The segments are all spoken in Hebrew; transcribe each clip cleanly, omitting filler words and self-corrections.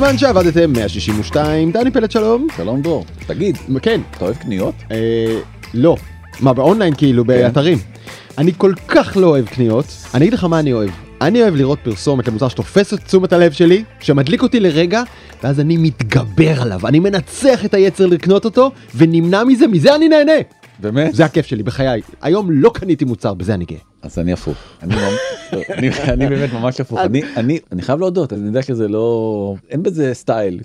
בזמן שעבדתם 162, דני פלט שלום. שלום דור. תגיד, כן. אתה אוהב קניות? לא. מה, באונליין כאילו, באתרים? אני כל כך לא אוהב קניות. אני אגיד לך מה אני אוהב. אני אוהב לראות פרסומת למוצר שתופס את תשומת הלב שלי, שמדליק אותי לרגע, ואז אני מתגבר עליו. אני מנצח את היצר לקנות אותו, ונמנע מזה, מזה אני נהנה. באמת? זה הכיף שלי, בחיי. היום לא קניתי מוצר, בזה אני גאה. אז אני הפוך. אני באמת ממש הפוך. אני חייב להודות, אני יודע שזה לא... אין בזה סטייל.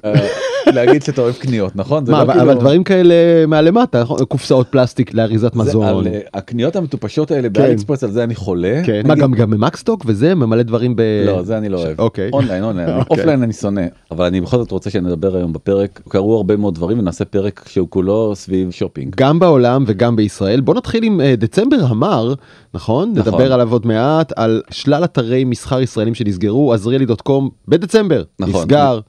להגיד שאתה אוהב קניות, נכון? אבל דברים כאלה מהלמטה, קופסאות פלסטיק לאריזת מזון. הקניות המטופשות האלה באליאקספרס, על זה אני חולה. מה, גם במקסטוק וזה? ממלא דברים ב... לא, זה אני לא אוהב. אונליין. אופליין אני שונא. אבל אני בכל זאת רוצה שנדבר היום בפרק. קראו הרבה מאוד דברים ונעשה פרק שהוא כולו סביב שופינג. גם בעולם וגם בישראל. בוא נתחיל עם דצמבר המר, נכון? נדבר עליו עוד מעט, על שלל אתרי מסחר ישראלים שנסגרו, azrieli.com בדצמבר נסגר.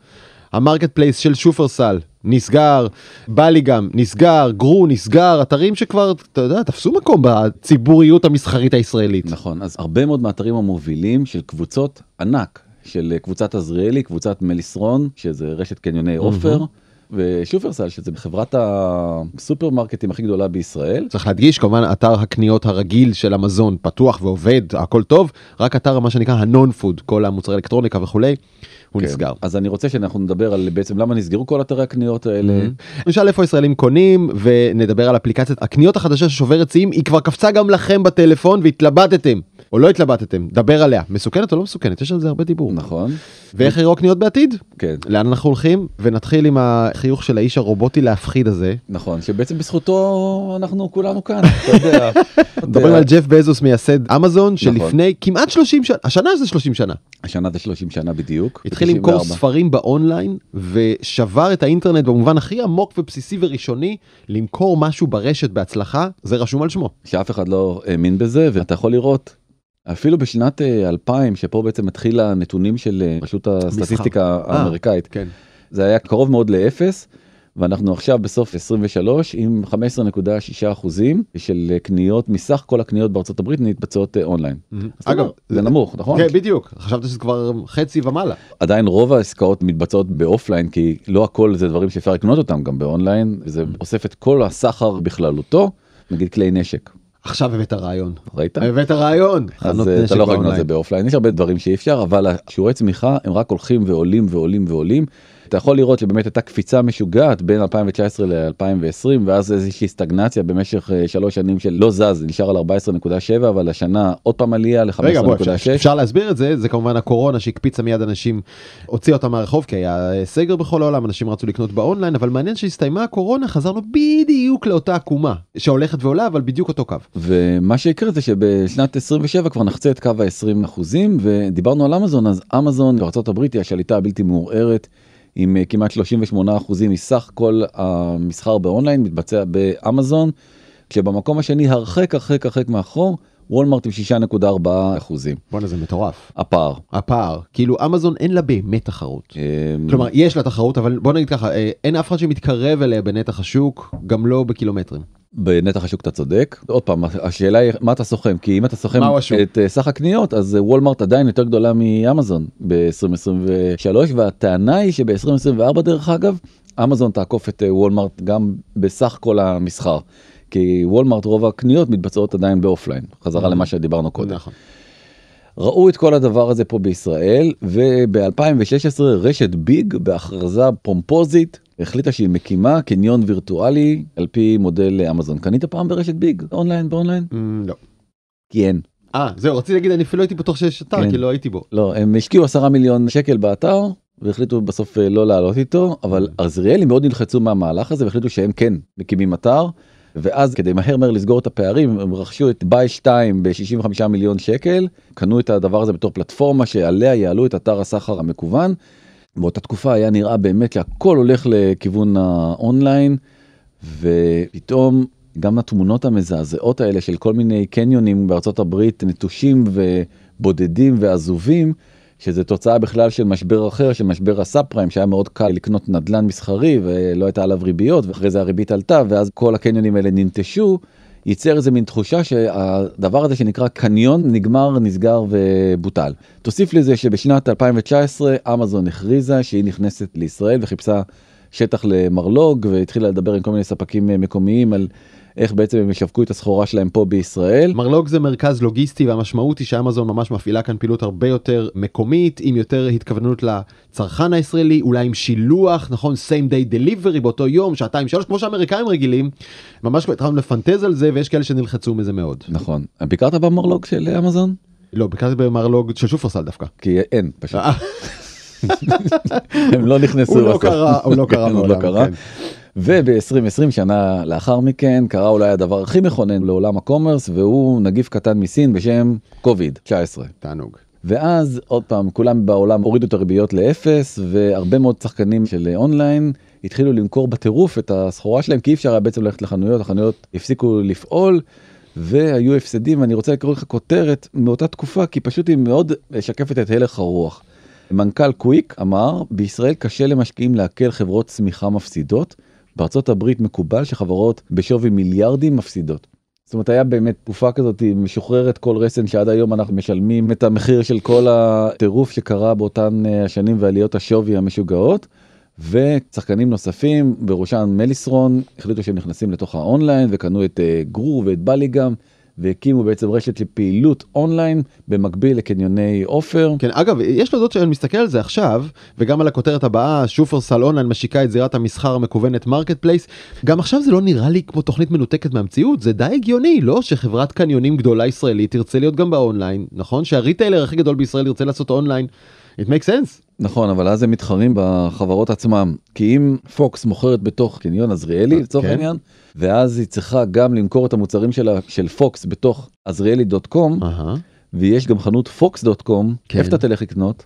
המרקט פלייס של שופרסל נסגר, בלי גם נסגר, גרו נסגר, אתרים שכבר, אתה יודע, תפסו מקום בציבוריות המסחרית הישראלית. נכון, אז הרבה מאוד מהאתרים המובילים של קבוצות ענק, של קבוצת עזריאלי, קבוצת מליסרון, שזה רשת קניוני אופר, ושופרסל, שזה בחברת הסופרמרקטים הכי גדולה בישראל. צריך להדגיש, כמובן, אתר הקניות הרגיל של המזון פתוח ועובד, הכל טוב, רק אתר מה שנקרא הנון-פוד, כל המוצרי אלקטרוניקה וכולי. הוא נסגר. אז אני רוצה שאנחנו נדבר על בעצם למה נסגרו כל אתרי הקניות האלה. נשאל איפה ישראלים קונים, ונדבר על אפליקציית הקניות החדשה ששוברת שיאים, היא כבר קפצה גם לכם בטלפון והתלבטתם, או לא התלבטתם, דבר עליה. מסוכנת או לא מסוכנת? יש על זה הרבה דיבור. נכון. ואיך יראו הקניות בעתיד? כן. לאן אנחנו הולכים? ונתחיל עם החיוך של האיש הרובוטי להפחיד הזה. נכון, שבעצם בזכותו אנחנו כולנו כאן. אתה יודע. מדברים על ג'ף בזוס מייסד אמזון, שלפני כמעט 30 שנה, השנה זה 30 שנה. השנה זה 30 שנה בדיוק. התחיל למכור ספרים באונליין, ושבר את האינטרנט במובן הכי עמוק ובסיסי וראשוני, למכור משהו ברשת בהצלחה, זה רשום על שמו. שאף אחד לא האמין בזה, ואתה יכול לראות. אפילו בשנת 2000, שפה בעצם התחיל הנתונים של רשות הסטטיסטיקה האמריקאית, כן. זה היה קרוב מאוד לאפס, ואנחנו עכשיו בסוף 23 עם 15.6% של קניות, מסך כל הקניות בארצות הברית נתבצעות אונליין. אגב, זה נמוך, נכון? כן, בדיוק. חשבתי שזה כבר חצי ומעלה. עדיין רוב העסקאות מתבצעות באופליין, כי לא הכל זה דברים שאפשר לקנות אותם גם באונליין, וזה אוסף את כל הסחר בכללותו, נגיד כלי נשק. עכשיו הבאת הרעיון. ראית? הבאת הרעיון. אז אתה לא יכול לקנות את זה באופליין. יש הרבה דברים שאי אפשר, אבל השיעורי צמיחה הם רק הולכים ועולים ועולים ועולים. אתה יכול לראות שבאמת הייתה קפיצה משוגעת בין 2019 ל-2020, ואז איזושהי סטגנציה במשך 3 שנים של לא זז, נשאר על 14.7, אבל השנה עוד פעם עלייה ל-15.6. רגע, בוא, אפשר להסביר את זה, זה כמובן הקורונה שהקפיצה מיד אנשים, הוציאה אותם מהרחוב, כי היה סגר בכל העולם, אנשים רצו לקנות באונליין, אבל מעניין שהסתיימה הקורונה, חזרנו בדיוק לאותה עקומה, שהולכת ועולה, אבל בדיוק אותו קו. ומה שיקרה זה שבשנת 27 כבר נחצה את קו ה-20%, ודיברנו על אמזון, אז אמזון, בארצות הברית, היא השליטה הבלתי מעורערת, עם כמעט 38% מסך כל המסחר באונליין מתבצע באמזון, כשבמקום השני הרחק הרחק הרחק מאחור, וולמרט עם 6.4%. בוא'נה, זה מטורף. הפער. הפער. כאילו אמזון אין לה באמת תחרות. כלומר, יש לה תחרות, אבל בוא נגיד ככה, אין אף אחד שמתקרב אליה בנתח השוק, גם לא בקילומטרים. בנתח השוק אתה צודק. עוד פעם, השאלה היא מה אתה סוכם, כי אם אתה סוכם את סך הקניות, אז וולמרט עדיין יותר גדולה מאמזון ב-2023, והטענה היא שב-2024 דרך אגב, אמזון תעקוף את וולמרט גם בסך כל המסחר, כי וולמרט רוב הקניות מתבצעות עדיין באופליין, חזרה למה שדיברנו קודם. נכון. ראו את כל הדבר הזה פה בישראל, וב-2016 רשת ביג בהכרזה פומפוזית, החליטה שהיא מקימה קניון וירטואלי על פי מודל אמזון. קנית פעם ברשת ביג? אונליין, באונליין? לא. כי אין. זהו, רציתי להגיד, אני אפילו הייתי בטוח שיש אתר, כי לא הייתי בו. לא, הם השקיעו 10 מיליון שקל באתר, והחליטו בסוף לא לעלות איתו, אבל עזריאלי מאוד נלחצו מהמהלך הזה, והחליטו שהם כן מקימים אתר, ואז כדי מהר לסגור את הפערים, הם רכשו את ביי 2 ב-65 מיליון שקל, קנו את הדבר הזה בתור פלטפורמה שעליה יעלו את אתר הסחר המקוון. באותה תקופה היה נראה באמת שהכל הולך לכיוון האונליין, ופתאום גם התמונות המזעזעות האלה של כל מיני קניונים בארצות הברית, נטושים ובודדים ועזובים, שזה תוצאה בכלל של משבר אחר, של משבר הסאב-פריים, שהיה מאוד קל לקנות נדלן מסחרי, ולא הייתה עליו ריביות, ואחרי זה הריבית עלתה, ואז כל הקניונים האלה ננטשו, ייצר איזה מין תחושה שהדבר הזה שנקרא קניון נגמר, נסגר ובוטל. תוסיף לזה שבשנת 2019 אמזון הכריזה שהיא נכנסת לישראל וחיפשה שטח למרלוג, והתחילה לדבר עם כל מיני ספקים מקומיים על איך בעצם הם ישווקו את הסחורה שלהם פה בישראל. מרלוג זה מרכז לוגיסטי, והמשמעות היא שאמזון ממש מפעילה כאן פעילות הרבה יותר מקומית, עם יותר התכוונות לצרכן הישראלי, אולי עם שילוח, נכון, same day delivery באותו יום, שעתיים, שלוש, כמו שהאמריקאים רגילים, ממש התחלנו לפנטז על זה, ויש כאלה שנלחצו מזה מאוד. נכון. ביקרת במרלוג של אמזון? לא, ביקרתי במרלוג של שופרסל דווקא. כי אין, פשוט. הם לא נכנסו. הוא לא קרה. וב-2020 שנה לאחר מכן קרה אולי הדבר הכי מכונן לעולם הקומרס, והוא נגיף קטן מסין בשם COVID-19. תענוג. ואז עוד פעם כולם בעולם הורידו את הריביות לאפס, והרבה מאוד שחקנים של אונליין התחילו למכור בטירוף את הסחורה שלהם, כי אי אפשר היה בעצם ללכת לחנויות, החנויות הפסיקו לפעול, והיו הפסדים. ואני רוצה לקרוא לך כותרת מאותה תקופה, כי פשוט היא מאוד שקפת את הלך הרוח. מנכ"ל קוויק אמר, בישראל קשה למשקיעים להקל חברות צמיחה מפסידות, בארצות הברית מקובל שחברות בשווי מיליארדים מפסידות. זאת אומרת, היה באמת תקופה כזאת משוחררת כל רסן, שעד היום אנחנו משלמים את המחיר של כל הטירוף שקרה באותן השנים ועליות השווי המשוגעות, ושחקנים נוספים, בראשן מליסרון, החליטו שהם נכנסים לתוך האונליין, וקנו את גרור ואת בלי גם, והקימו בעצם רשת לפעילות אונליין במקביל לקניוני אופר. כן, אגב, יש להודות שאני מסתכל על זה עכשיו, וגם על הכותרת הבאה, שופרסל אונליין משיקה את זירת המסחר המקוונת מרקט פלייס. גם עכשיו זה לא נראה לי כמו תוכנית מנותקת מהמציאות, זה די הגיוני, לא? שחברת קניונים גדולה ישראלית תרצה להיות גם באונליין, נכון? שהריטיילר הכי גדול בישראל ירצה לעשות אונליין. It makes sense. נכון, אבל אז הם מתחרים בחברות עצמם, כי אם פוקס מוכרת בתוך קניון עזריאלי, לצורך העניין, ואז היא צריכה גם למכור את המוצרים שלה, של פוקס בתוך azrieli.com, ויש גם חנות fox.com, איפה אתה תלך לקנות?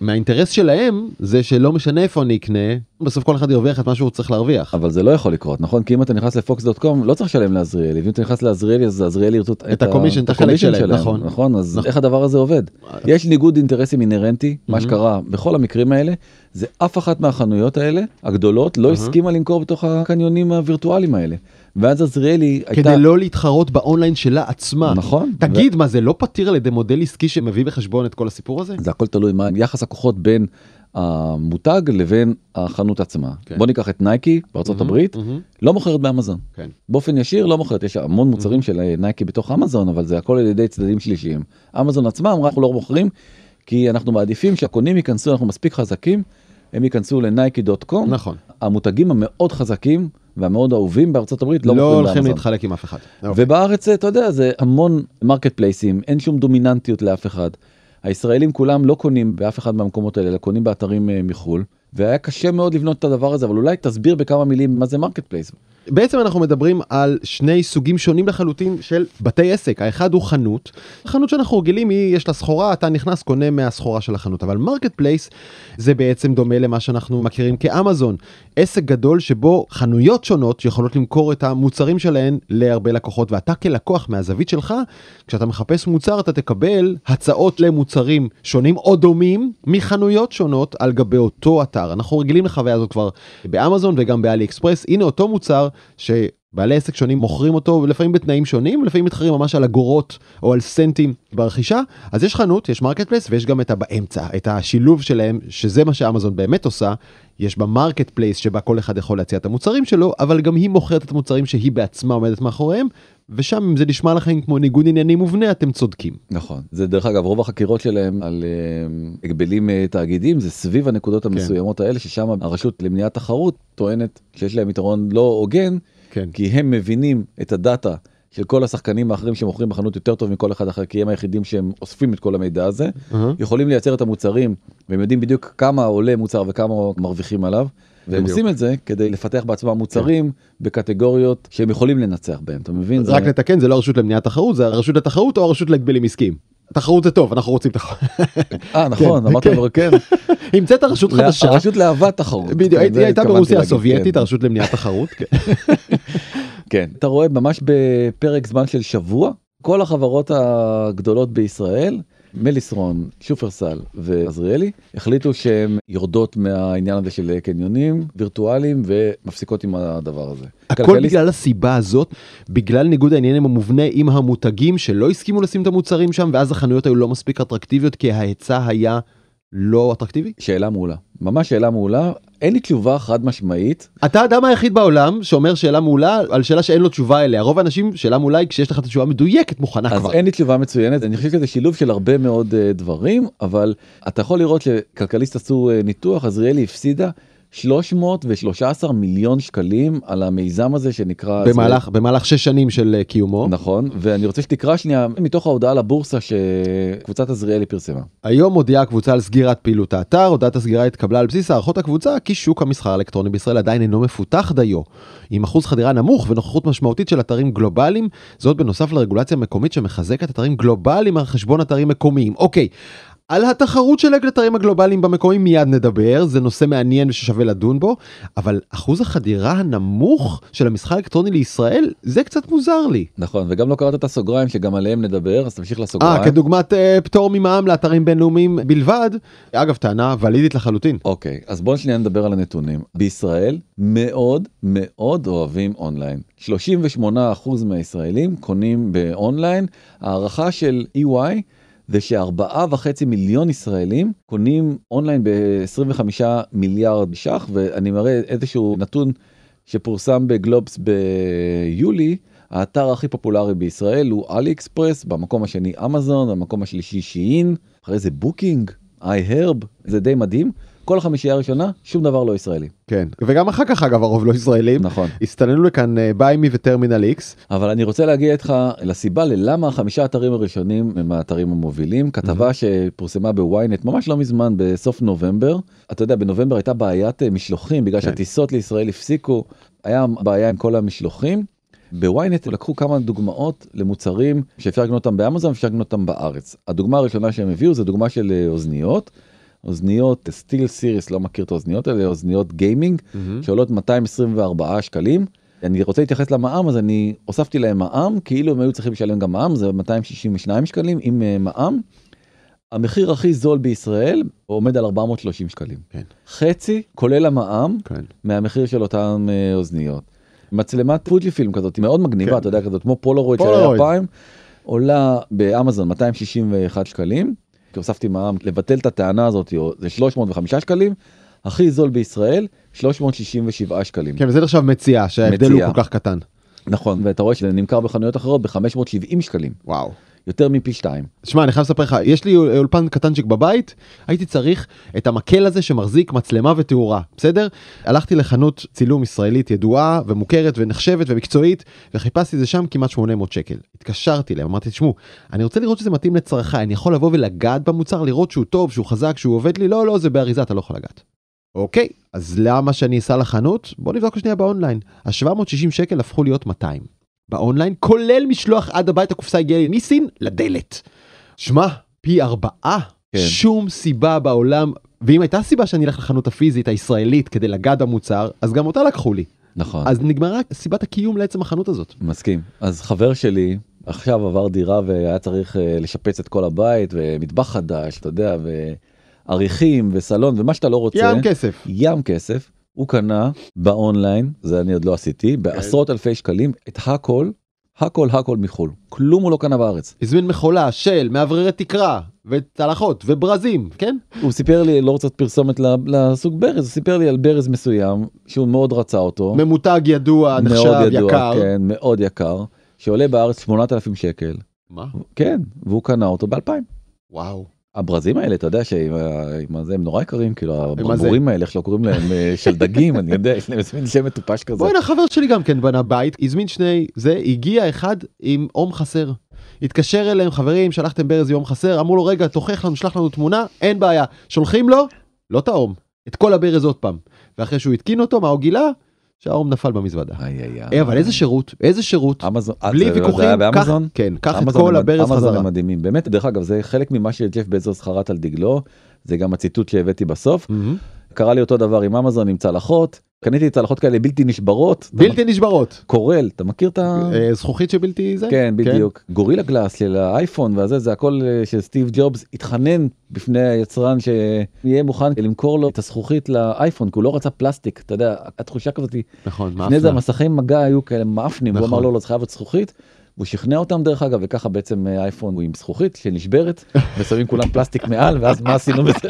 מהאינטרס שלהם זה שלא משנה איפה אני אקנה, בסוף כל אחד ירוויח את מה שהוא צריך להרוויח. אבל זה לא יכול לקרות, נכון? כי אם אתה נכנס לפוקס.com, לא צריך שלם לעזריאלי, ואם אתה נכנס לעזריאלי, אז עזריאלי ירצו את הקומישן שלהם, נכון? אז איך הדבר הזה עובד? יש ניגוד אינטרסים אינרנטי, מה שקרה בכל המקרים האלה, זה אף אחת מהחנויות האלה, הגדולות, לא הסכימה למכור בתוך הקניונים הווירטואליים האלה. ואז עזריאלי הייתה... כדי לא להתחרות באונליין שלה עצמה. נכון. תגיד, מה זה לא פתיר על ידי מודל עסקי שמביא בחשבון את כל הסיפור הזה? זה הכל תלוי מה יחס הכוחות בין המותג לבין החנות עצמה. בוא ניקח את נייקי בארצות הברית, לא מוכרת באמזון. באופן ישיר לא מוכרת, יש המון מוצרים של נייקי בתוך אמזון, אבל זה הכל על ידי צדדים שלישיים. אמזון עצמה אמרה, אנחנו לא מוכרים, כי אנחנו מעדיפים שהקונים ייכנסו, אנחנו מספיק חזקים, הם ייכנסו לנייקי.com. נכון. המותגים המאוד חזקים והמאוד אהובים בארצות הברית לא הולכים להתחלק עם אף אחד. ובארץ, אתה יודע, זה המון מרקט פלייסים, אין שום דומיננטיות לאף אחד. הישראלים כולם לא קונים באף אחד מהמקומות האלה, אלא קונים באתרים מחול, והיה קשה מאוד לבנות את הדבר הזה, אבל אולי תסביר בכמה מילים מה זה מרקט פלייס. בעצם אנחנו מדברים על שני סוגים שונים לחלוטין של בתי עסק. האחד הוא חנות. החנות שאנחנו רגילים היא, יש לה סחורה, אתה נכנס, קונה מהסחורה של החנות. אבל מרקט פלייס זה בעצם דומה למה שאנחנו מכירים כאמזון. עסק גדול שבו חנויות שונות יכולות למכור את המוצרים שלהן להרבה לקוחות. ואתה כלקוח מהזווית שלך, כשאתה מחפש מוצר, אתה תקבל הצעות למוצרים שונים או דומים מחנויות שונות על גבי אותו אתר. אנחנו רגילים לחוויה הזאת כבר באמזון וגם באלי אקספרס. הנה אותו מוצר שבעלי עסק שונים מוכרים אותו, לפעמים בתנאים שונים, לפעמים מתחרים ממש על אגורות או על סנטים ברכישה. אז יש חנות, יש מרקט פלייס, ויש גם את באמצע, את השילוב שלהם, שזה מה שאמזון באמת עושה. יש בה מרקט פלייס שבה כל אחד יכול להציע את המוצרים שלו, אבל גם היא מוכרת את המוצרים שהיא בעצמה עומדת מאחוריהם, ושם אם זה נשמע לכם כמו ניגוד עניינים מובנה, אתם צודקים. נכון. זה דרך אגב, רוב החקירות שלהם על הגבלים תאגידים, זה סביב הנקודות המסוימות האלה, ששם הרשות למניעת תחרות טוענת שיש להם יתרון לא הוגן, כי הם מבינים את הדאטה של כל השחקנים האחרים שמוכרים בחנות יותר טוב מכל אחד אחר, כי הם היחידים שהם אוספים את כל המידע הזה, יכולים לייצר את המוצרים, והם יודעים בדיוק כמה עולה מוצר וכמה מרוויחים עליו, והם עושים את זה כדי לפתח בעצמם מוצרים בקטגוריות שהם יכולים לנצח בהם, אתה מבין? רק לתקן, זה לא הרשות למניעת תחרות, זה הרשות לתחרות או הרשות להגבלים עסקיים. תחרות זה טוב, אנחנו רוצים תחרות. נכון, אמרת כבר כן. המצאת הרשות חדשה. הרשות לאהבת תחרות. בדיוק, היא הייתה ברוסיה הסובייטית, הרשות למניעת תחרות. כן, אתה רואה ממש בפרק זמן של שבוע, כל החברות הגדולות בישראל מליסרון, שופרסל ועזריאלי החליטו שהן יורדות מהעניין הזה של קניונים וירטואליים ומפסיקות עם הדבר הזה. הכל בגלל הסיבה הזאת, בגלל ניגוד העניינים המובנה עם המותגים שלא הסכימו לשים את המוצרים שם, ואז החנויות היו לא מספיק אטרקטיביות כי ההיצע היה לא אטרקטיבי? שאלה מעולה. ממש שאלה מעולה. אין לי תשובה חד משמעית. אתה האדם היחיד בעולם שאומר שאלה מעולה על שאלה שאין לו תשובה אליה. רוב האנשים, שאלה מעולה היא כשיש לך את התשובה מדויקת מוכנה כבר. אז אין לי תשובה מצוינת. אני חושב שזה שילוב של הרבה מאוד דברים, אבל אתה יכול לראות שכלכליסט עשו ניתוח, עזריאלי הפסידה 313 מיליון שקלים על המיזם הזה שנקרא... במהלך 6 שנים של קיומו. נכון, ואני רוצה שתקרא שנייה מתוך ההודעה לבורסה שקבוצת עזריאלי פרסמה. היום הודיעה הקבוצה על סגירת פעילות האתר, הודעת הסגירה התקבלה על בסיס הערכות הקבוצה, כי שוק המסחר האלקטרוני בישראל עדיין אינו מפותח דיו, עם אחוז חדירה נמוך ונוכחות משמעותית של אתרים גלובליים, זאת בנוסף לרגולציה מקומית שמחזקת אתרים גלובליים על חשבון אתרים מקומיים. אוקיי. על התחרות של האתרים הגלובליים במקומים מיד נדבר, זה נושא מעניין וששווה לדון בו, אבל אחוז החדירה הנמוך של המסחר האלקטרוני לישראל, זה קצת מוזר לי. נכון, וגם לא קראת את הסוגריים שגם עליהם נדבר, אז תמשיך לסוגריים. כדוגמת פטור ממע"מ לאתרים בינלאומיים בלבד, אגב טענה ולידית לחלוטין. אוקיי, אז בואו שניה נדבר על הנתונים. בישראל מאוד מאוד אוהבים אונליין. 38% מהישראלים קונים באונליין. הערכה של EY זה ש4.5 מיליון ישראלים קונים אונליין ב25 מיליארד ש"ח, ואני מראה איזשהו נתון שפורסם בגלובס ביולי, האתר הכי פופולרי בישראל הוא אלי אקספרס, במקום השני אמזון, במקום השלישי שיין, אחרי זה בוקינג, איי-הרב, זה די מדהים. כל החמישייה הראשונה, שום דבר לא ישראלי. כן, וגם אחר כך אגב הרוב לא ישראלים. נכון. הסתננו לכאן ביימי וטרמינל איקס. אבל אני רוצה להגיע איתך לסיבה ללמה 5 האתרים הראשונים הם האתרים המובילים. כתבה שפורסמה בוויינט ממש לא מזמן בסוף נובמבר. אתה יודע, בנובמבר הייתה בעיית משלוחים, בגלל שהטיסות לישראל הפסיקו, היה בעיה עם כל המשלוחים. בוויינט לקחו כמה דוגמאות למוצרים שאפשר לקנות אותם באמזון ואפשר לקנות אותם בארץ. הדוגמה הראשונה שהם הביאו זה דוגמה של אוזניות סטיל סיריס, לא מכיר את האוזניות האלה, אוזניות גיימינג, שעולות 224 שקלים. אני רוצה להתייחס למע"מ, אז אני הוספתי להם מע"מ, כאילו הם היו צריכים לשלם גם מע"מ, זה 262 שקלים עם מע"מ. המחיר הכי זול בישראל עומד על 430 שקלים. כן. חצי, כולל המע"מ, כן. מהמחיר של אותן אוזניות. מצלמת פוג'י-פילם כזאת, מאוד מגניבה, כן. אתה יודע, כזאת, כמו פולרויד של 2000, עולה באמזון 261 שקלים. כי הוספתי מע"מ, לבטל את הטענה הזאת, זה 305 שקלים, הכי זול בישראל, 367 שקלים. כן, וזה עכשיו מציאה, שההבדל הוא כל כך קטן. נכון, ואתה רואה שזה נמכר בחנויות אחרות ב-570 שקלים. וואו. יותר מפי 2. שמע, אני חייב לספר לך, יש לי אולפן קטנצ'יק בבית, הייתי צריך את המקל הזה שמחזיק מצלמה ותאורה, בסדר? הלכתי לחנות צילום ישראלית ידועה ומוכרת ונחשבת ומקצועית, וחיפשתי זה שם כמעט 800 שקל. התקשרתי להם, אמרתי, תשמעו, אני רוצה לראות שזה מתאים לצרכה, אני יכול לבוא ולגעת במוצר, לראות שהוא טוב, שהוא חזק, שהוא עובד לי, לא, זה באריזה, אתה לא יכול לגעת. אוקיי, אז למה שאני אסע לחנות? בוא נבדוק שנייה באונליין. ה-760 שקל הפכו להיות 200. באונליין, כולל משלוח עד הבית, הקופסה הגיעה לי מסין לדלת. שמע, פי 4. כן. שום סיבה בעולם, ואם הייתה סיבה שאני אלך לחנות הפיזית הישראלית כדי לגעת המוצר, אז גם אותה לקחו לי. נכון. אז נגמרה סיבת הקיום לעצם החנות הזאת. מסכים. אז חבר שלי עכשיו עבר דירה והיה צריך לשפץ את כל הבית, ומטבח חדש, אתה יודע, ועריכים וסלון ומה שאתה לא רוצה. ים כסף. הוא קנה באונליין, זה אני עוד לא עשיתי, בעשרות אלפי שקלים, את הכל מחול. כלום הוא לא קנה בארץ. הזמין מחולה, של, מעבררת תקרה, ותלחות, וברזים, כן? הוא סיפר לי, לא רוצה פרסומת לסוג ברז, הוא סיפר לי על ברז מסוים, שהוא מאוד רצה אותו. ממותג ידוע, נחשב, יקר. כן, מאוד יקר, שעולה בארץ 8,000 שקל. מה? כן, והוא קנה אותו ב-2,000. וואו. הברזים האלה, אתה יודע שהם נורא יקרים, כאילו הברמורים האלה, איך לא קוראים להם, של דגים, אני יודע, יש להם הזמין שם מטופש כזה. בואי, החבר שלי גם כן בנה בית, הזמין שני, זה, הגיע אחד עם אום חסר. התקשר אליהם, חברים, שלחתם ברז יום חסר, אמרו לו, רגע, תוכח לנו, שלח לנו תמונה, אין בעיה. שולחים לו, לא טעום, את כל הברז עוד פעם. ואחרי שהוא התקין אותו, מה הוא גילה? שהאום נפל במזוודה. אבל איזה שירות? בלי ויכוחים, קח את כל הברז חזרה. אמזון הם מדהימים. באמת, דרך אגב, זה חלק ממה שג'ף בזוס חרט על דגלו, זה גם הציטוט שהבאתי בסוף. קרה לי אותו דבר עם אמזון, עם צלחות, קניתי צלחות כאלה בלתי נשברות. בלתי נשברות. קורל, אתה מכיר את ה... זכוכית שבלתי זה? כן, בדיוק. גורילה גלאס של האייפון וזה, זה הכל שסטיב ג'ובס התחנן בפני היצרן שיהיה מוכן למכור לו את הזכוכית לאייפון, כי הוא לא רצה פלסטיק, אתה יודע, התחושה כזאת היא... נכון, מאפנה. שני זה המסכי מגע היו כאלה מאפנים, הוא אמר לו, לא חייב את זכוכית, הוא שכנע אותם דרך אגב, וככה בעצם האייפון הוא עם זכוכית שנשברת, ושמים כולם פלסטיק מעל, ואז מה עשינו בזה?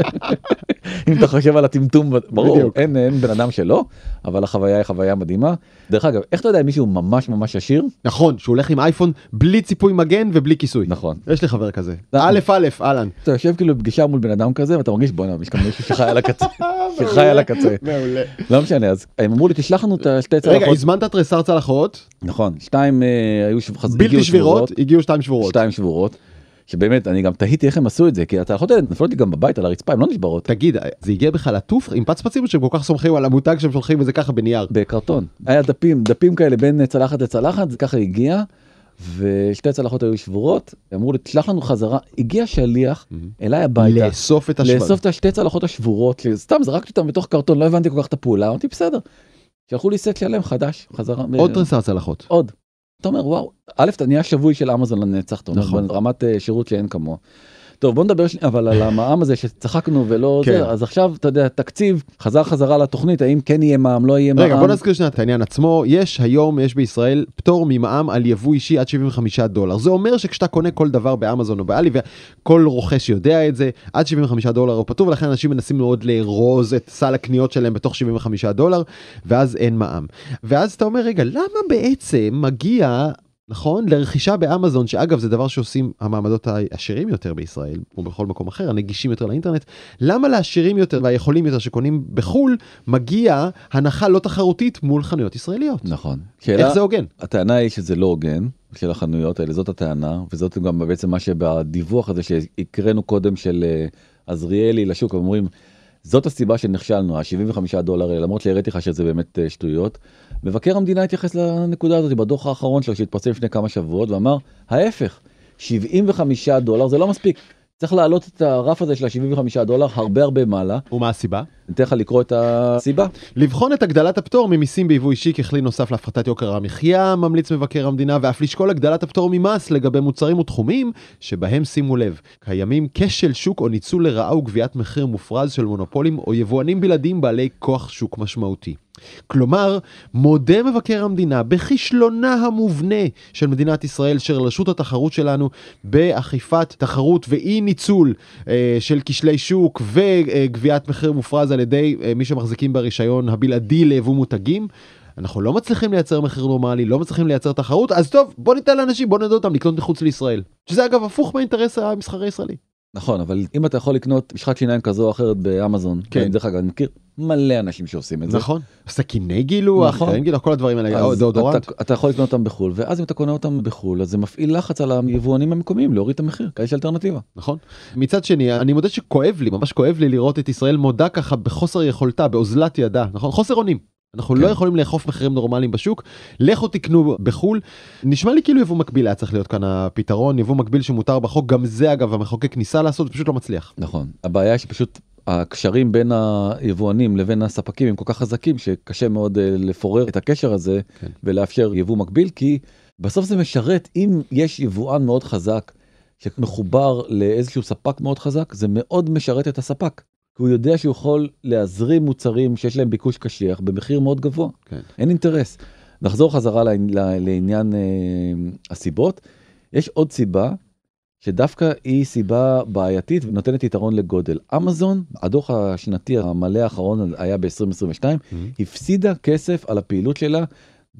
אם אתה חושב על הטמטום, ברור, אין בן אדם שלא, אבל החוויה היא חוויה מדהימה. דרך אגב, איך אתה יודע אם מישהו ממש ממש עשיר? נכון, שהוא הולך עם אייפון בלי ציפוי מגן ובלי כיסוי. נכון. יש לי חבר כזה. א' א', אהלן. אתה יושב כאילו בפגישה מול בן אדם כזה, ואתה מרגיש בוא נעמש כאן מישהו שחי על הקצה. שחי על הקצה. מעולה. לא משנה, אז הם אמרו לי, תשלח לנו את שתי צלחות. רגע, הזמנת תריסר צלחות? נכון, שתיים היו בלתי שבורות, הגיעו שתיים שבורות. שתיים שבורות. שבאמת, אני גם תהיתי איך הם עשו את זה, כי הצלחות האלה נפלו לי גם בבית על הרצפה, הם לא נשברות. תגיד, זה הגיע בכלל עטוף עם פצפצים שהם כל כך סומכים על המותג שהם שולחים וזה ככה בנייר? בקרטון. היה דפים כאלה בין צלחת לצלחת, זה ככה הגיע, ושתי הצלחות היו שבורות, אמרו לי, תשלח לנו חזרה, הגיע שליח אליי הביתה. לאסוף את השבורות. לאסוף את השתי הצלחות השבורות, סתם זרקתי אותם בתוך קרטון, לא הבנתי כל כך את הפעולה, אמרתי, בסדר. שלחו לי סט שלם חדש, חזרה. עוד תריסר צלחות. עוד. אתה אומר, וואו, א', אתה נהיה שבוי של אמזון לנצח, אתה אומר, ברמת שירות שאין כמוה. טוב, בוא נדבר אבל על המע"מ הזה שצחקנו ולא זה, אז עכשיו, אתה יודע, תקציב, חזרה לתוכנית, האם כן יהיה מע"מ, לא יהיה מע"מ. רגע, בוא נזכיר שנייה את העניין עצמו, היום יש בישראל פטור ממע"מ על יבוא אישי עד $75. זה אומר שכשאתה קונה כל דבר באמזון או באלי, וכל רוכש יודע את זה, עד $75 הוא פטור, ולכן אנשים מנסים מאוד לרוז את סל הקניות שלהם בתוך $75, ואז אין מע"מ. ואז אתה אומר, רגע, למה בעצם מגיע נכון? לרכישה באמזון, שאגב זה דבר שעושים המעמדות העשירים יותר בישראל, ובכל מקום אחר, הנגישים יותר לאינטרנט, למה לעשירים יותר והיכולים יותר שקונים בחול, מגיע הנחה לא תחרותית מול חנויות ישראליות? נכון. איך זה הוגן? הטענה היא שזה לא הוגן, של החנויות האלה, זאת הטענה, וזאת גם בעצם מה שבדיווח הזה שהקראנו קודם של עזריאלי לשוק, ואומרים, זאת הסיבה שנכשלנו, $75, למרות שהראיתי לך שזה באמת שטויות. מבקר המדינה התייחס לנקודה הזאת בדוח האחרון שלו שהתפרסם לפני כמה שבועות ואמר, ההפך, $75 זה לא מספיק. צריך להעלות את הרף הזה של $75 הרבה מעלה. ומה הסיבה? נתן לך לקרוא את הסיבה. לבחון את הגדלת הפטור ממיסים ביבוא אישי ככלי נוסף להפחתת יוקר המחיה, ממליץ מבקר המדינה, ואף לשקול הגדלת הפטור ממס לגבי מוצרים ותחומים שבהם, שימו לב, קיימים כשל שוק או ניצול לרעה וגביית מחיר מופרז של מונופולים או יבואנים בלעדים בעלי כוח שוק משמעותי. כלומר, מודה מבקר המדינה בכישלונה המובנה של מדינת ישראל, של רשות התחרות שלנו באכיפת תחרות ואי ניצול של כשלי שוק וגביית מחיר מופרז על ידי מי שמחזיקים ברישיון הבלעדי ליבוא מותגים. אנחנו לא מצליחים לייצר מחיר נורמלי, לא מצליחים לייצר תחרות, אז טוב, בוא ניתן לאנשים, בוא נדע אותם לקנות מחוץ לישראל. שזה אגב הפוך מהאינטרס המסחרי הישראלי. נכון, אבל אם אתה יכול לקנות משחת שיניים כזו או אחרת באמזון, דרך אגב, אני מכיר מלא אנשים שעושים את זה. נכון. סכיני גילוח, כל הדברים האלה, דאודורנט. אתה יכול לקנות אותם בחול, ואז אם אתה קונה אותם בחול, אז זה מפעיל לחץ על היבואנים המקומיים, להוריד את המחיר, כי יש אלטרנטיבה. נכון. מצד שני, אני מודה שכואב לי, ממש כואב לי לראות את ישראל מודה ככה בחוסר יכולתה, באוזלת ידה, נכון? חוסר אונים. אנחנו לא יכולים לאכוף מחירים נורמליים בשוק, לכו תקנו בחול, נשמע לי כאילו יבוא מקביל היה צריך להיות כאן הפתרון, יבוא מקביל שמותר בחוק, גם זה אגב המחוקק ניסה לעשות, זה פשוט לא מצליח. נכון, הבעיה שפשוט הקשרים בין היבואנים לבין הספקים הם כל כך חזקים, שקשה מאוד לפורר את הקשר הזה, ולאפשר יבוא מקביל, כי בסוף זה משרת, אם יש יבואן מאוד חזק, שמחובר לאיזשהו ספק מאוד חזק, זה מאוד משרת את הספק. כי הוא יודע שהוא יכול להזרים מוצרים שיש להם ביקוש קשיח במחיר מאוד גבוה. כן. אין אינטרס. נחזור חזרה לעניין הסיבות. יש עוד סיבה שדווקא היא סיבה בעייתית ונותנת יתרון לגודל. אמזון, הדוח השנתי המלא האחרון היה ב-2022, הפסידה כסף על הפעילות שלה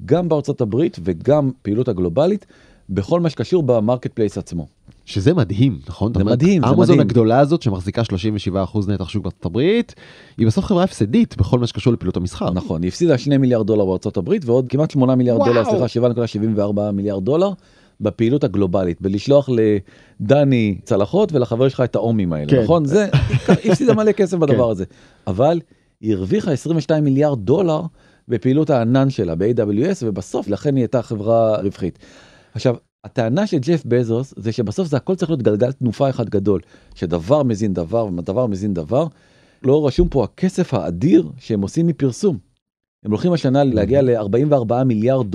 גם בארצות הברית וגם פעילות הגלובלית, בכל מה שקשור במרקט פלייס עצמו. שזה מדהים, נכון? זה מדהים. אמזון הגדולה הזאת שמחזיקה 37% נתח שוק בארצות הברית, היא בסוף חברה הפסדית בכל מה שקשור לפעילות המסחר. נכון, היא הפסידה $2 מיליארד בארצות הברית, ועוד כמעט $8 מיליארד, סליחה, 7.74 מיליארד דולר, בפעילות הגלובלית, בלשלוח לדני צלחות ולחבר שלך את האומים האלה, נכון? זה, היא הפסידה מלא כסף בדבר הזה. אבל היא הרוויחה $22 מיליארד בפעילות הענן שלה, ב-AWS, ובסוף, לכן היא הייתה חברה רווחית. עכשיו, הטענה של ג'ף בזוס זה שבסוף זה הכל צריך להיות גלגל תנופה אחד גדול, שדבר מזין דבר ודבר מזין דבר. לא רשום פה הכסף האדיר שהם עושים מפרסום. הם הולכים השנה להגיע ל$44 מיליארד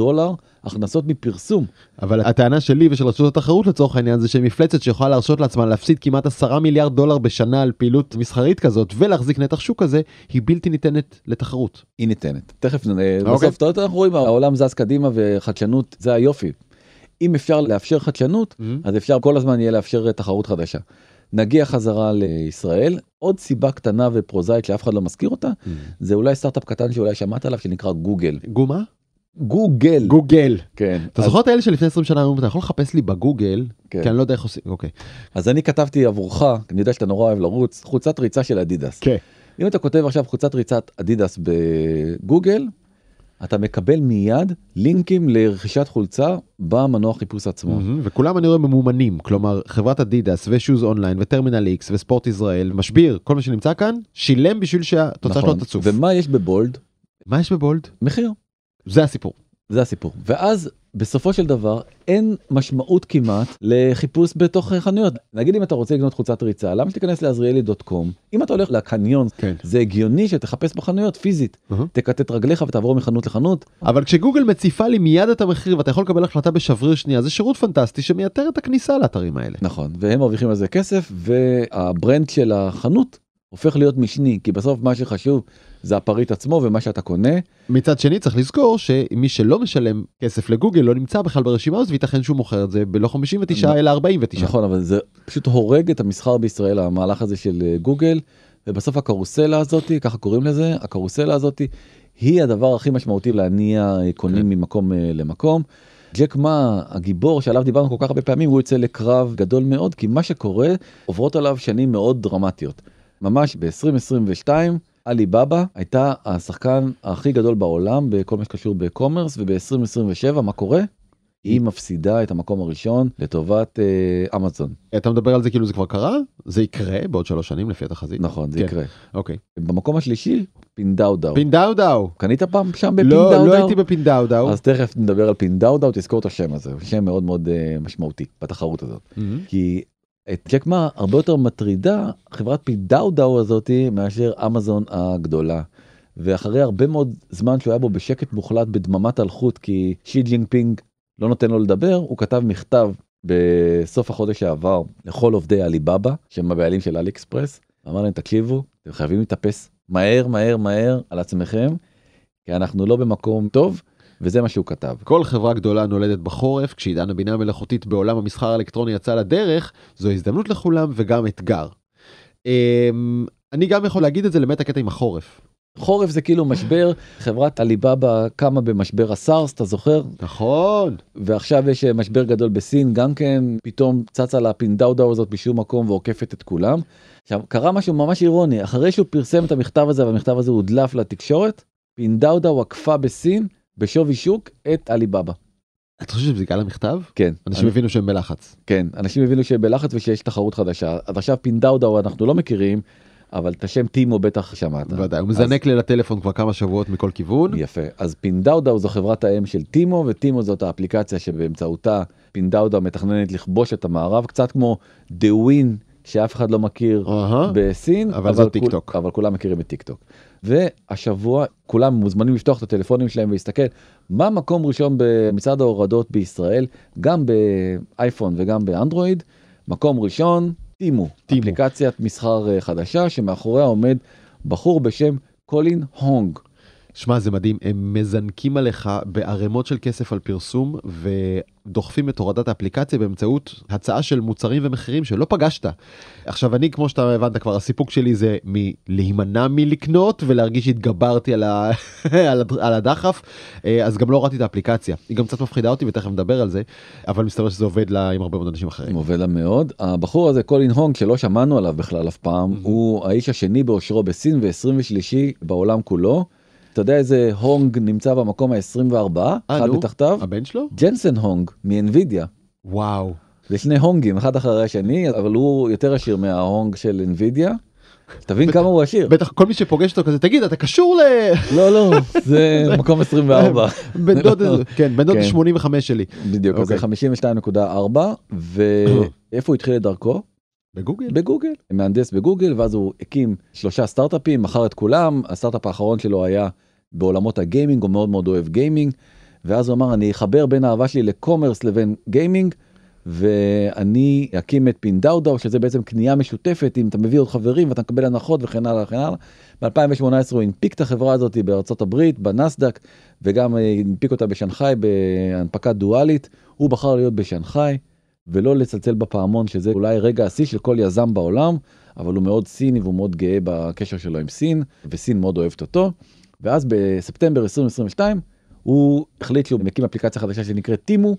הכנסות מפרסום. אבל הטענה שלי ושל רשות התחרות לצורך העניין זה שמפלצת שיכולה להרשות לעצמה להפסיד כמעט $10 מיליארד בשנה על פעילות מסחרית כזאת ולהחזיק נתח שוק כזה, היא בלתי ניתנת לתחרות. היא ניתנת. תכף בסוף אנחנו רואים, העולם זז קדימה וחדשנות זה היופי. אם אפשר לאפשר חדשנות, אז אפשר כל הזמן יהיה לאפשר תחרות חדשה. נגיע חזרה לישראל, עוד סיבה קטנה ופרוזאית שאף אחד לא מזכיר אותה, זה אולי סטארט-אפ קטן שאולי שמעת עליו שנקרא גוגל. גומה? גוגל. גוגל. כן. אתה זוכר את האלה שלפני 20 שנה, אתה יכול לחפש לי בגוגל, כי אני לא יודע איך עושים. אוקיי. אז אני כתבתי עבורך, אני יודע שאתה נורא אוהב לרוץ, חולצת ריצה של אדידס. כן. אם אתה כותב עכשיו חולצת ריצת אדידס בגוגל, אתה מקבל מיד לינקים לרכישת חולצה במנוע חיפוש עצמו. וכולם אני רואה ממומנים, כלומר חברת אדידס ושוז אונליין וטרמינל איקס וספורט ישראל, משביר, כל מה שנמצא כאן, שילם בשביל שהתוצאה שלו תצוף. ומה יש בבולד? מה יש בבולד? מחיר. זה הסיפור. זה הסיפור. ואז בסופו של דבר אין משמעות כמעט לחיפוש בתוך חנויות. נגיד אם אתה רוצה לקנות חולצת ריצה, למה שתיכנס לעזריאלי.com? אם אתה הולך לקניון, זה הגיוני שתחפש בחנויות פיזית. תקטט רגליך ותעבור מחנות לחנות. אבל כשגוגל מציפה לי מיד את המחיר ואתה יכול לקבל החלטה בשבריר שנייה, זה שירות פנטסטי שמייתר את הכניסה לאתרים האלה. נכון, והם מרוויחים על זה כסף, והברנד של החנות הופך להיות משני, כי בסוף מה שחשוב זה הפריט עצמו ומה שאתה קונה. מצד שני צריך לזכור שמי שלא משלם כסף לגוגל לא נמצא בכלל ברשימה הזאת, ויתכן שהוא מוכר את זה בלא 59 אלא 49. נכון, אבל זה פשוט הורג את המסחר בישראל, המהלך הזה של גוגל, ובסוף הקרוסלה הזאת, ככה קוראים לזה, הקרוסלה הזאת, היא הדבר הכי משמעותי להניע קונים ממקום למקום. ג'ק מה, הגיבור שעליו דיברנו כל כך הרבה פעמים, הוא יוצא לקרב גדול מאוד, כי מה שקורה עוברות עליו שנים מאוד דרמטיות. ממש ב-2022, אליבאבא הייתה השחקן הכי גדול בעולם בכל מה שקשור בקומרס, וב-2027 מה קורה? היא מפסידה את המקום הראשון לטובת אמזון. אתה מדבר על זה כאילו זה כבר קרה? זה יקרה בעוד 3 שנים לפי התחזית? נכון, זה יקרה. אוקיי. במקום השלישי, פינדאודאו. פינדאודאו. קנית פעם שם בפינדאודאו? לא הייתי בפינדאודאו. אז תכף נדבר על פינדאודאו, תזכור את השם הזה. שם מאוד מאוד משמעותי בתחרות הזאת. כי את ג'ק מה הרבה יותר מטרידה חברת פינדאודאו הזאת מאשר אמזון הגדולה. ואחרי הרבה מאוד זמן שהוא היה בו בשקט מוחלט בדממת הלכות, כי שי ג'ינפינג לא נותן לו לדבר, הוא כתב מכתב בסוף החודש שעבר לכל עובדי אליבאבא, שהם הבעלים של אלי אקספרס, אמר להם תקשיבו, אתם חייבים להתאפס מהר מהר מהר על עצמכם, כי אנחנו לא במקום טוב, וזה מה שהוא כתב. כל חברה גדולה נולדת בחורף, כשעידן הבינה המלאכותית בעולם המסחר האלקטרוני יצא לדרך, זו הזדמנות לכולם וגם אתגר. אני גם יכול להגיד את זה למטה קטע עם החורף. חורף זה כאילו משבר, חברת אליבאבא קמה במשבר הסארס, אתה זוכר? נכון. ועכשיו יש משבר גדול בסין, גם כן פתאום צצה לפינדאודאו הזאת בשום מקום ועוקפת את כולם. עכשיו, קרה משהו ממש אירוני, אחרי שהוא פרסם את המכתב הזה, והמכתב הזה הודלף לתקשורת, פינדאודאו עקפה בסין, בשווי שוק את אליבאבא. אתה חושב שזה בגלל המכתב? כן. אנשים הבינו שהם בלחץ. כן, אנשים הבינו שהם בלחץ ושיש תחרות חדשה. אז עכשיו פינדאודאו אנחנו לא מכירים, אבל את השם טימו בטח שמעת. ודאי, הוא מזנק לי לטלפון כבר כמה שבועות מכל כיוון. יפה, אז פינדאודאו זו חברת האם של טימו, וטימו זאת האפליקציה שבאמצעותה פינדאודאו מתכננת לכבוש את המערב, קצת כמו דווין שאף אחד לא מכיר בסין, אבל זה טיקטוק. אבל כולם מכירים את טיקטוק. והשבוע כולם מוזמנים לפתוח את הטלפונים שלהם ולהסתכל מה מקום ראשון במצעד ההורדות בישראל, גם באייפון וגם באנדרואיד. מקום ראשון, טימו, אפליקציית מסחר חדשה שמאחוריה עומד בחור בשם קולין הונג. שמע, זה מדהים, הם מזנקים עליך בערימות של כסף על פרסום, ודוחפים את הורדת האפליקציה באמצעות הצעה של מוצרים ומחירים שלא פגשת. עכשיו אני, כמו שאתה הבנת כבר, הסיפוק שלי זה להימנע מלקנות ולהרגיש שהתגברתי על הדחף, אז גם לא הורדתי את האפליקציה. היא גם קצת מפחידה אותי ותכף נדבר על זה, אבל מסתבר שזה עובד לה עם הרבה מאוד אנשים אחרים. עובד לה מאוד. הבחור הזה, קולין הונג, שלא שמענו עליו בכלל אף פעם, הוא האיש השני באושרו בסין ו23 בעולם כולו. אתה יודע איזה הונג נמצא במקום ה-24, אחד מתחתיו? הבן שלו? ג'נסן הונג, מ-NVIDIA. וואו. זה שני הונגים, אחד אחרי השני, אבל הוא יותר עשיר מההונג של NVIDIA. תבין כמה הוא עשיר. בטח כל מי שפוגש אותו כזה, תגיד, אתה קשור ל... לא, לא, זה מקום 24. בן דוד 85 שלי. בדיוק, אז 52.4, ואיפה הוא התחיל את דרכו? בגוגל. בגוגל. מהנדס בגוגל, ואז הוא הקים 3 סטארט-אפים, מכר את כולם, הסטארט-אפ האחרון שלו היה בעולמות הגיימינג, הוא מאוד מאוד אוהב גיימינג, ואז הוא אמר, אני אחבר בין האהבה שלי לקומרס לבין גיימינג, ואני אקים את פינדאודאו, שזה בעצם קנייה משותפת, אם אתה מביא עוד חברים ואתה מקבל הנחות וכן הלאה וכן הלאה. ב-2018 הוא הנפיק את החברה הזאת בארצות הברית, בנסדק, וגם הנפיק אותה בשנחאי בהנפקה דואלית. הוא בחר להיות בשנחאי, ולא לצלצל בפעמון, שזה אולי רגע השיא של כל יזם בעולם, אבל הוא מאוד סיני והוא מאוד גאה בקשר שלו עם סין, וסין מאוד אוהבת אותו. ואז בספטמבר 2022 הוא החליט שהוא מקים אפליקציה חדשה שנקראת טימו,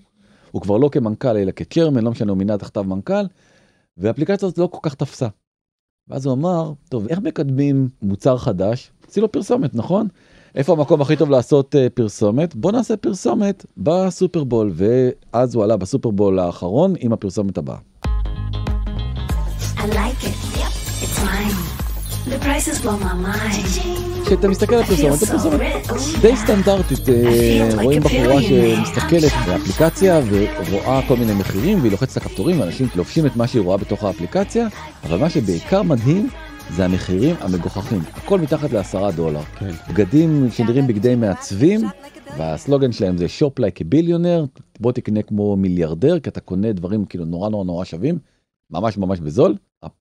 הוא כבר לא כמנכ"ל, אלא כצ'רמן, לא משנה, הוא מינה תחתיו מנכ"ל, והאפליקציה הזאת לא כל כך תפסה. ואז הוא אמר, טוב, איך מקדמים מוצר חדש? עשי לו פרסומת, נכון? איפה המקום הכי טוב לעשות פרסומת? בוא נעשה פרסומת בסופרבול, ואז הוא עלה בסופרבול האחרון עם הפרסומת הבאה. I like it. Yep, it's mine. The price is blow my mind. כשאתה מסתכל על פרסומת, הפרסומת די סטנדרטית, רואים בחורה שמסתכלת באפליקציה ורואה כל מיני מחירים, והיא לוחצת הכפתורים, ואנשים לובשים את מה שהיא רואה בתוך האפליקציה, אבל מה שבעיקר מדהים זה המחירים המגוחכים, הכל מתחת ל$10. בגדים שנראים בגדי מעצבים, והסלוגן שלהם זה shop like a billionaire, בוא תקנה כמו מיליארדר, כי אתה קונה דברים כאילו נורא נורא נורא שווים, ממש ממש בזול.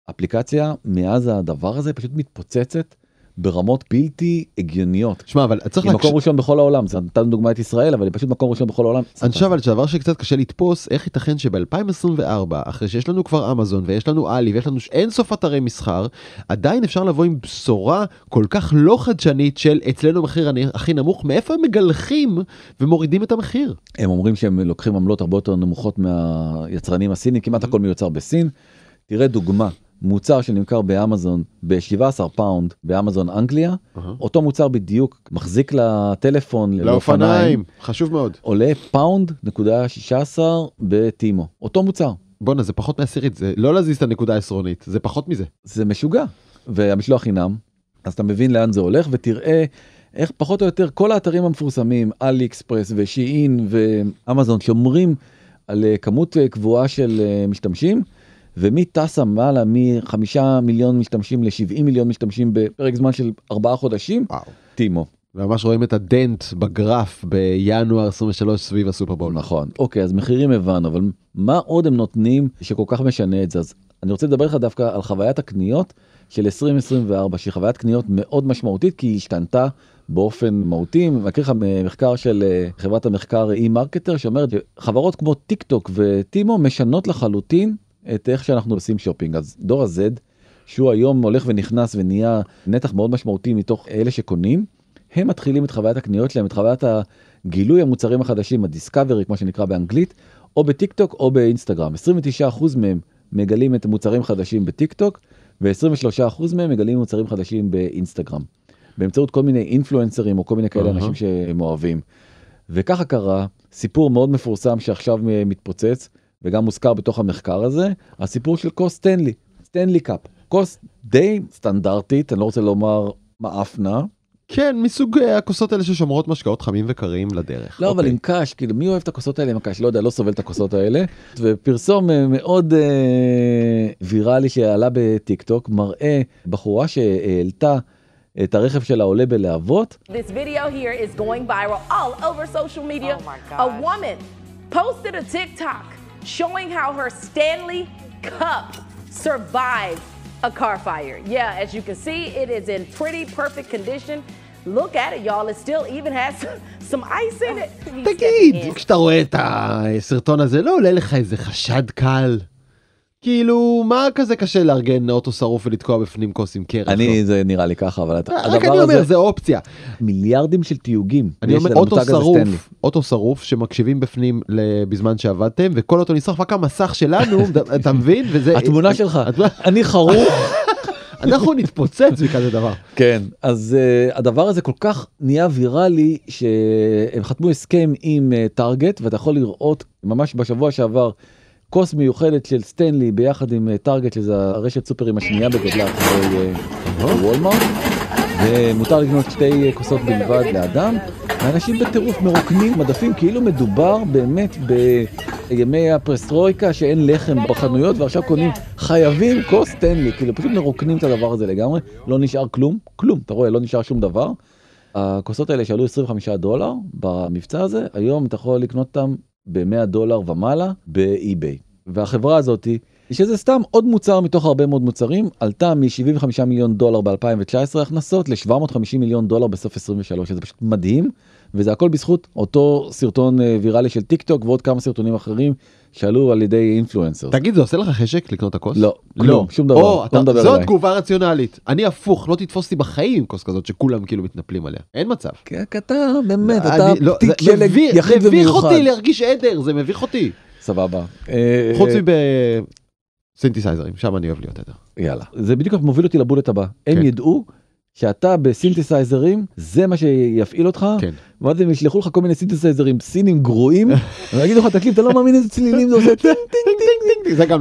האפליקציה מאז הדבר הזה פשוט מתפוצצת, ברמות בלתי הגיוניות. שמה, אבל צריך היא מקום ראשון בכל העולם. זה נתן דוגמה את ישראל, אבל היא פשוט מקום ראשון בכל העולם. אני חושב על דבר שקצת קשה לתפוס, איך ייתכן שב-2024, אחרי שיש לנו כבר אמזון, ויש לנו אלי, ויש לנו אין סוף אתרי מסחר, עדיין אפשר לבוא עם בשורה כל כך לא חדשנית של אצלנו מחיר הכי נמוך, מאיפה הם מגלחים ומורידים את המחיר? הם אומרים שהם לוקחים עמלות הרבה יותר נמוכות מהיצרנים הסינים, כמעט הכל מיוצר בסין. תראה דוגמה. מוצר שנמכר באמזון ב-17 פאונד באמזון אנגליה, אותו מוצר בדיוק מחזיק לטלפון, לאופניים, חשוב מאוד. עולה £1.16 בטימו. אותו מוצר. בונה, זה פחות מעשירית, זה לא להזיז את הנקודה העשרונית, זה פחות מזה. זה משוגע. והמשלוח חינם, אז אתה מבין לאן זה הולך, ותראה איך פחות או יותר כל האתרים המפורסמים, אלי אקספרס ושיעין ואמזון, שומרים על כמות קבועה של משתמשים, ומי טסה מעלה מ5 מיליון משתמשים ל70 מיליון משתמשים בפרק זמן של 4 חודשים, טימו. ממש רואים את הדנט בגרף בינואר 23 סביב הסופרבול. נכון. אוקיי, אז מחירים הבנו, אבל מה עוד הם נותנים שכל כך משנה את זה? אז אני רוצה לדבר לך דווקא על חוויית הקניות של 2024, שהיא חוויית קניות מאוד משמעותית, כי היא השתנתה באופן מהותי. מכיר לך מחקר של חברת המחקר e-marketer, שאומרת שחברות כמו טיק טוק וטימו משנות לחלוטין את איך שאנחנו עושים שופינג. אז דור ה-Z, שהוא היום הולך ונכנס ונהיה נתח מאוד משמעותי מתוך אלה שקונים, הם מתחילים את חוויית הקניות שלהם, את חוויית הגילוי המוצרים החדשים, הדיסקאברי, כמו שנקרא באנגלית, או בטיק-טוק או באינסטגרם. 29% מהם מגלים את מוצרים חדשים בטיק-טוק, ו23% מהם מגלים מוצרים חדשים באינסטגרם. באמצעות כל מיני אינפלואנסרים, או כל מיני כאלה אנשים שהם אוהבים. וככה קרה, סיפור מאוד מפורסם שעכשיו מתפוצץ, וגם מוזכר בתוך המחקר הזה, הסיפור של כוס סטנלי, סטנלי קאפ. כוס די סטנדרטית, אני לא רוצה לומר מאפנה. כן, מסוג הכוסות האלה ששומרות משקאות חמים וקרים לדרך. לא, אבל עם קש, כאילו, מי אוהב את הכוסות האלה עם הקש? לא יודע, לא סובל את הכוסות האלה. ופרסום מאוד ויראלי שעלה בטיק-טוק, מראה בחורה שהעלתה את הרכב שלה עולה בלהבות. This video here is going viral all over social media. A woman posted a TikTok showing how her Stanley cup survived a car fire. Yeah, as you can see, it is in pretty perfect condition. Look at it, y'all. It still even has some ice in it. תגיד, כשאתה רואה את הסרטון הזה, לא עולה לך איזה חשד קל? כאילו, מה כזה קשה לארגן אוטו שרוף ולתקוע בפנים כוס עם קרח? אני, זה נראה לי ככה, אבל רק אני אומר, זה אופציה. מיליארדים של תיוגים. אני אומר, אוטו שרוף שמקשיבים בפנים בזמן שעבדתם, וכל אוטו נשרח, רק המסך שלנו, אתה מבין? התמונה שלך, אני חרוך. אנחנו נתפוצץ בכזה דבר. כן, אז הדבר הזה כל כך נהיה ויראלי, שהם חתמו הסכם עם טארגט, ואתה יכול לראות ממש בשבוע שעבר, כוס מיוחדת של סטנלי ביחד עם טארגט, שזה הרשת סופרים השנייה בגודלה אחרי וולמארט, ומותר לקנות 2 כוסות בלבד לאדם. האנשים בטירוף מרוקנים מדפים כאילו מדובר באמת בימי הפרסטרויקה שאין לחם בחנויות, ועכשיו קונים, חייבים כוס סטנלי, כאילו פשוט מרוקנים את הדבר הזה לגמרי, לא נשאר כלום, כלום, אתה רואה, לא נשאר שום דבר. הכוסות האלה שעלו $25 במבצע הזה, היום אתה יכול לקנות אותם ב$100 ומעלה באי-ביי. והחברה הזאת, שזה סתם עוד מוצר מתוך הרבה מאוד מוצרים, עלתה מ$75 מיליון ב-2019 הכנסות ל$750 מיליון בסוף 23, שזה פשוט מדהים, וזה הכל בזכות אותו סרטון ויראלי של טיק טוק, ועוד כמה סרטונים אחרים שעלו על ידי אינפלואנסר. תגיד, זה עושה לך חשק לקנות את הכוס? לא, כלום, שום דבר. זו תגובה רציונלית. אני הפוך, לא תתפוס לי בחיים כוס כזאת שכולם כאילו מתנפלים עליה. אין מצב. אתה באמת, אתה פתיק שלג יחיד ומיוחד. מביך אותי להרגיש עדר, זה מביך אותי. סבבה. חוץ מבסינטיסייזרים, שם אני אוהב להיות עדר. יאללה. זה בדיוק מוביל אותי לבולט הבא. הם ידעו שאתה בסינתסייזרים, זה מה שיפעיל אותך, ואז הם ישלחו לך כל מיני סינתסייזרים סינים גרועים, ויגידו לך, תקליב, אתה לא מאמין איזה צלילים, זה עושה טינג טינג טינג,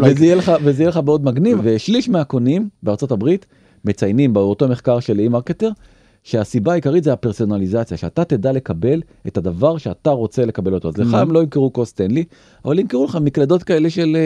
וזה יהיה לך בעוד מגניב, ושליש מהקונים בארצות הברית, מציינים באותו מחקר של אי-מרקטר, שהסיבה העיקרית זה הפרסונליזציה, שאתה תדע לקבל את הדבר שאתה רוצה לקבל אותו, אז לך הם לא יקראו כוס סטנלי, אבל יקראו לך מקלדות כאלה של...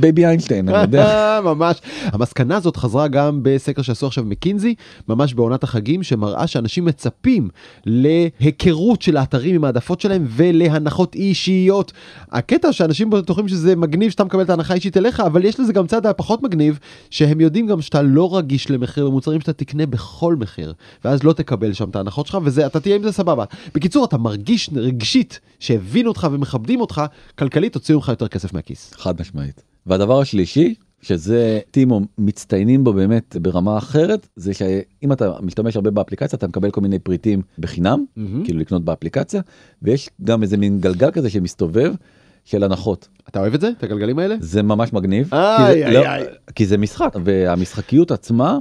בייבי איינשטיין, אני יודע. ממש. המסקנה הזאת חזרה גם בסקר שעשו עכשיו מקינזי, ממש בעונת החגים, שמראה שאנשים מצפים להיכרות של האתרים עם העדפות שלהם ולהנחות אישיות. הקטע שאנשים בטוחים שזה מגניב שאתה מקבל את ההנחה אישית אליך, אבל יש לזה גם צד הפחות מגניב, שהם יודעים גם שאתה לא רגיש למחיר במוצרים שאתה תקנה בכל מחיר, ואז לא תקבל שם את ההנחות שלך, ואתה תהיה עם זה סבבה. בקיצור, אתה מרגיש רגשית שהבינו אותך ומכבדים אותך, כלכלית תוציאו לך יותר כסף מהכיס. חד משמעית. והדבר השלישי, שזה טימו מצטיינים בו באמת ברמה אחרת, זה שאם אתה משתמש הרבה באפליקציה, אתה מקבל כל מיני פריטים בחינם, כאילו לקנות באפליקציה, ויש גם איזה מין גלגל כזה שמסתובב של הנחות. אתה אוהב את זה? את הגלגלים האלה? זה ממש מגניב. כי זה משחק, והמשחקיות עצמה,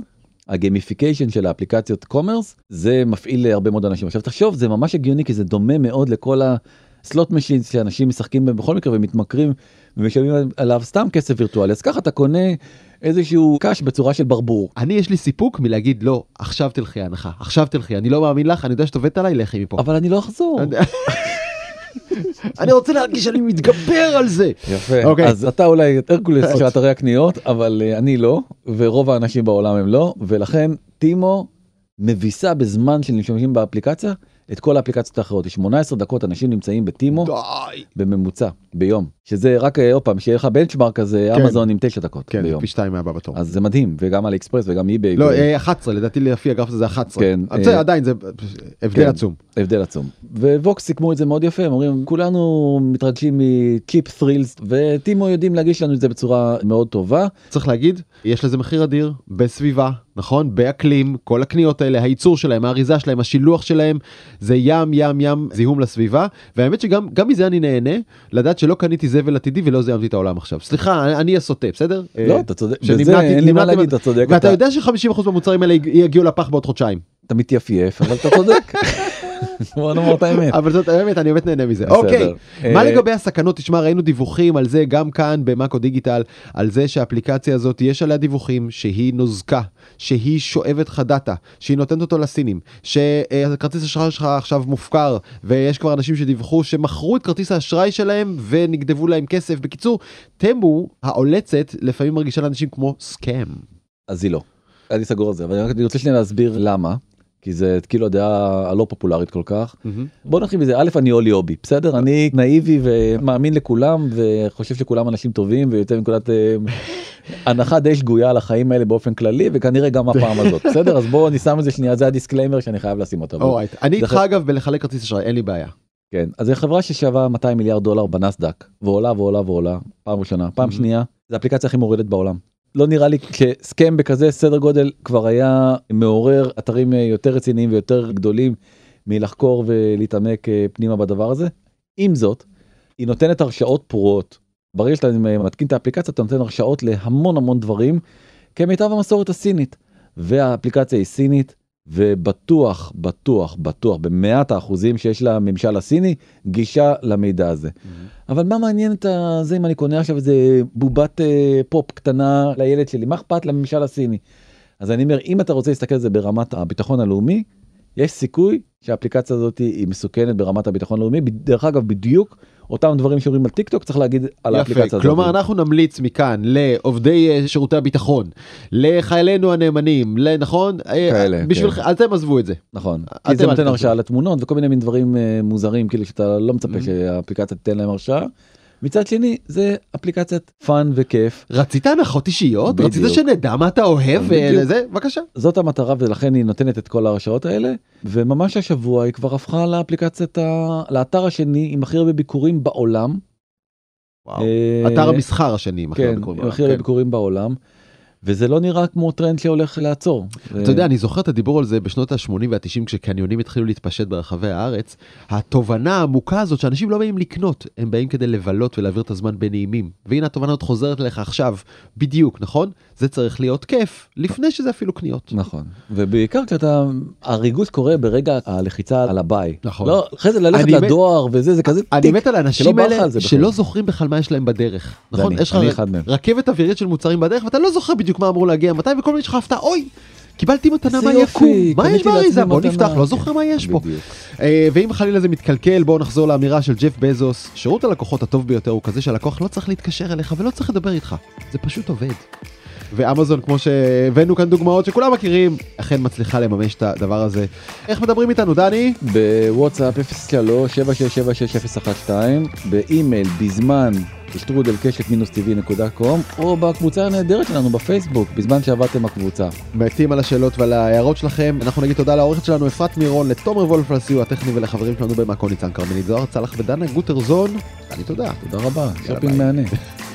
הגיימיפיקיישן של האפליקציות קומרס, זה מפעיל להרבה מאוד אנשים. עכשיו תחשוב, זה ממש הגיוני, כי זה דומה מאוד לכל הסלוט משינס שאנשים משחקים בכל מקרה ומתמכרים ומשלמים עליו סתם כסף וירטואלי, אז ככה אתה קונה איזשהו קש בצורה של ברבור. אני יש לי סיפוק מלהגיד, לא, עכשיו תלכי הנחה, עכשיו תלכי, אני לא מאמין לך, אני יודע שתובדת עליי, לכי מפה. אבל אני לא אחזור. אני רוצה להרגיש שאני מתגבר על זה. יפה, אז אתה אולי הרקולס של אתרי הקניות, אבל אני לא, ורוב האנשים בעולם הם לא, ולכן טימו מביסה בזמן של משתמשים באפליקציה, את כל האפליקציות האחרות. יש 18 דקות אנשים נמצאים בטימו, בממוצע, ביום. שזה רק עוד פעם, שיהיה לך בנצ'מרק כזה, אמזון עם 9 דקות ביום. כן, פי 2 מהבא בתור. אז זה מדהים, וגם על אקספרס וגם אי-ביי. לא, 11, לדעתי לפי הגרף הזה 11. זה עדיין, זה הבדל עצום. הבדל עצום. וווקס סיכמו את זה מאוד יפה, הם אומרים, כולנו מתרגשים מ-cheap thrills, וטימו יודעים להגיש לנו את זה בצורה מאוד טובה. צריך להגיד, יש לזה מחיר אדיר, בסביבה, נכון? באקלים, כל הקניות האלה, הייצור שלהם, האריזה שלהם, השילוח שלהם, זה ים, ים, ים, זיהום לסביבה, והאמת שגם מזה אני נהנה, לדעת שלא קניתי זבל עתידי ולא זיימתי את העולם עכשיו. סליחה, אני אסוטה, בסדר? לא, אתה צודק, בזה אין לי מה להגיד, אתה צודק. ואתה יודע ש50% מהמוצרים האלה יגיעו לפח בעוד חודשיים. אתה מתייפייף, אבל אתה צודק. בוא נאמר את האמת. אבל זאת האמת, אני באמת נהנה מזה. אוקיי, מה לגבי הסכנות? תשמע, ראינו דיווחים על זה גם כאן במאקו דיגיטל, על זה שהאפליקציה הזאת, יש עליה דיווחים שהיא נוזקה, שהיא שואבת לך דאטה, שהיא נותנת אותו לסינים, שכרטיס האשראי שלך עכשיו מופקר, ויש כבר אנשים שדיווחו שמכרו את כרטיס האשראי שלהם ונגדבו להם כסף. בקיצור, תמו העולצת לפעמים מרגישה לאנשים כמו סקאם. אז היא לא. אני סגור על זה, אבל אני רוצה להסביר למה. כי זה כאילו הדעה הלא פופולרית כל כך. בוא נתחיל מזה, א', אני אולי אובי, בסדר? אני נאיבי ומאמין לכולם, וחושב שכולם אנשים טובים, ויותר מנקודת הנחה די שגויה על החיים האלה באופן כללי, וכנראה גם הפעם הזאת, בסדר? אז בואו אני שם את זה שנייה, זה הדיסקליימר שאני חייב לשים אותו. אני איתך אגב בלחלק כרטיס אשראי, אין לי בעיה. כן, אז זו חברה ששווה $200 מיליארד בנסדק, ועולה ועולה ועולה, פעם ראשונה. פעם שנייה, זו האפליקציה הכי מורדת בעולם. לא נראה לי שסכם בכזה סדר גודל כבר היה מעורר אתרים יותר רציניים ויותר גדולים מלחקור ולהתעמק פנימה בדבר הזה. עם זאת, היא נותנת הרשאות פרועות. ברגע שאתה מתקין את האפליקציה, אתה נותן הרשאות להמון המון דברים, כמיטב המסורת הסינית. והאפליקציה היא סינית, ובטוח, בטוח, ב100% שיש לממשל הסיני גישה למידע הזה. אבל מה מעניין את זה אם אני קונה עכשיו איזה בובת פופ קטנה לילד שלי? מה אכפת לממשל הסיני? אז אני אומר, אם אתה רוצה להסתכל על זה ברמת הביטחון הלאומי, יש סיכוי שהאפליקציה הזאת היא מסוכנת ברמת הביטחון הלאומי. דרך אגב, בדיוק אותם דברים שאומרים על טיק טוק, צריך להגיד על האפליקציה הזאת. כלומר, אנחנו נמליץ מכאן לעובדי שירותי הביטחון, לחיילינו הנאמנים, נכון? כאלה. אתם עזבו את זה. נכון. כי זה נותן הרשאה לתמונות, וכל מיני דברים מוזרים, כאילו שאתה לא מצפה שהאפליקציה תיתן להם הרשאה. מצד שני, זה אפליקציית פאן וכיף. רצית הנחות אישיות? רצית שנדע מה אתה אוהב? בבקשה. זאת המטרה, ולכן היא נותנת את כל ההרשאות האלה, וממש השבוע היא כבר הפכה לאפליקציית, לאתר השני, עם הכי הרבה ביקורים בעולם. וואו, אתר המסחר השני, עם הכי הרבה ביקורים בעולם. וזה לא נראה כמו טרנד שהולך לעצור. אתה יודע, אני זוכר את הדיבור על זה בשנות ה-80 וה-90, כשקניונים התחילו להתפשט ברחבי הארץ, התובנה העמוקה הזאת שאנשים לא באים לקנות, הם באים כדי לבלות ולהעביר את הזמן בנעימים. והנה התובנה עוד חוזרת לך עכשיו, בדיוק, נכון? זה צריך להיות כיף, לפני שזה אפילו קניות. נכון, ובעיקר כשאתה, הריגוש קורה ברגע הלחיצה על הביי. נכון. לא, אחרי זה ללכת לדואר וזה, זה כזה טיק. אני מת על האנשים האלה שלא זוכרים בכלל מה יש להם בדרך. נכון, יש לך רכבת אווירית של מוצרים בדרך, ואתה לא זוכר בדיוק מה אמרו להגיע, מתי, וכל מיני שחפת, אוי, קיבלתי מתנה מהיקום, מה יש באריזה? בוא נפתח, לא זוכר מה יש פה. ואם חלילה זה מתקלקל, בואו נחזור לאמירה של ג'ף בזוס, שירות הלקוחות הטוב ביותר הוא כזה שהלקוח לא צריך להתקשר אליך ולא צריך לדבר איתך, זה פשוט עובד. ואמזון, כמו שהבאנו כאן דוגמאות שכולם מכירים, אכן מצליחה לממש את הדבר הזה. איך מדברים איתנו, דני? בוואטסאפ 03-7676012, באימייל, בזמן, שטרודל-קשת-tv.com, או בקבוצה הנהדרת שלנו בפייסבוק, בזמן שעבדתם הקבוצה. מתים על השאלות ועל ההערות שלכם. אנחנו נגיד תודה לעורכת שלנו, אפרת מירון, לתומר וולף לסיוע הטכני, ולחברים שלנו במקוניצן, קרמנית זוהר, צלח ודנה גוטרזון. אני תודה. תודה רבה. שופינג מענה.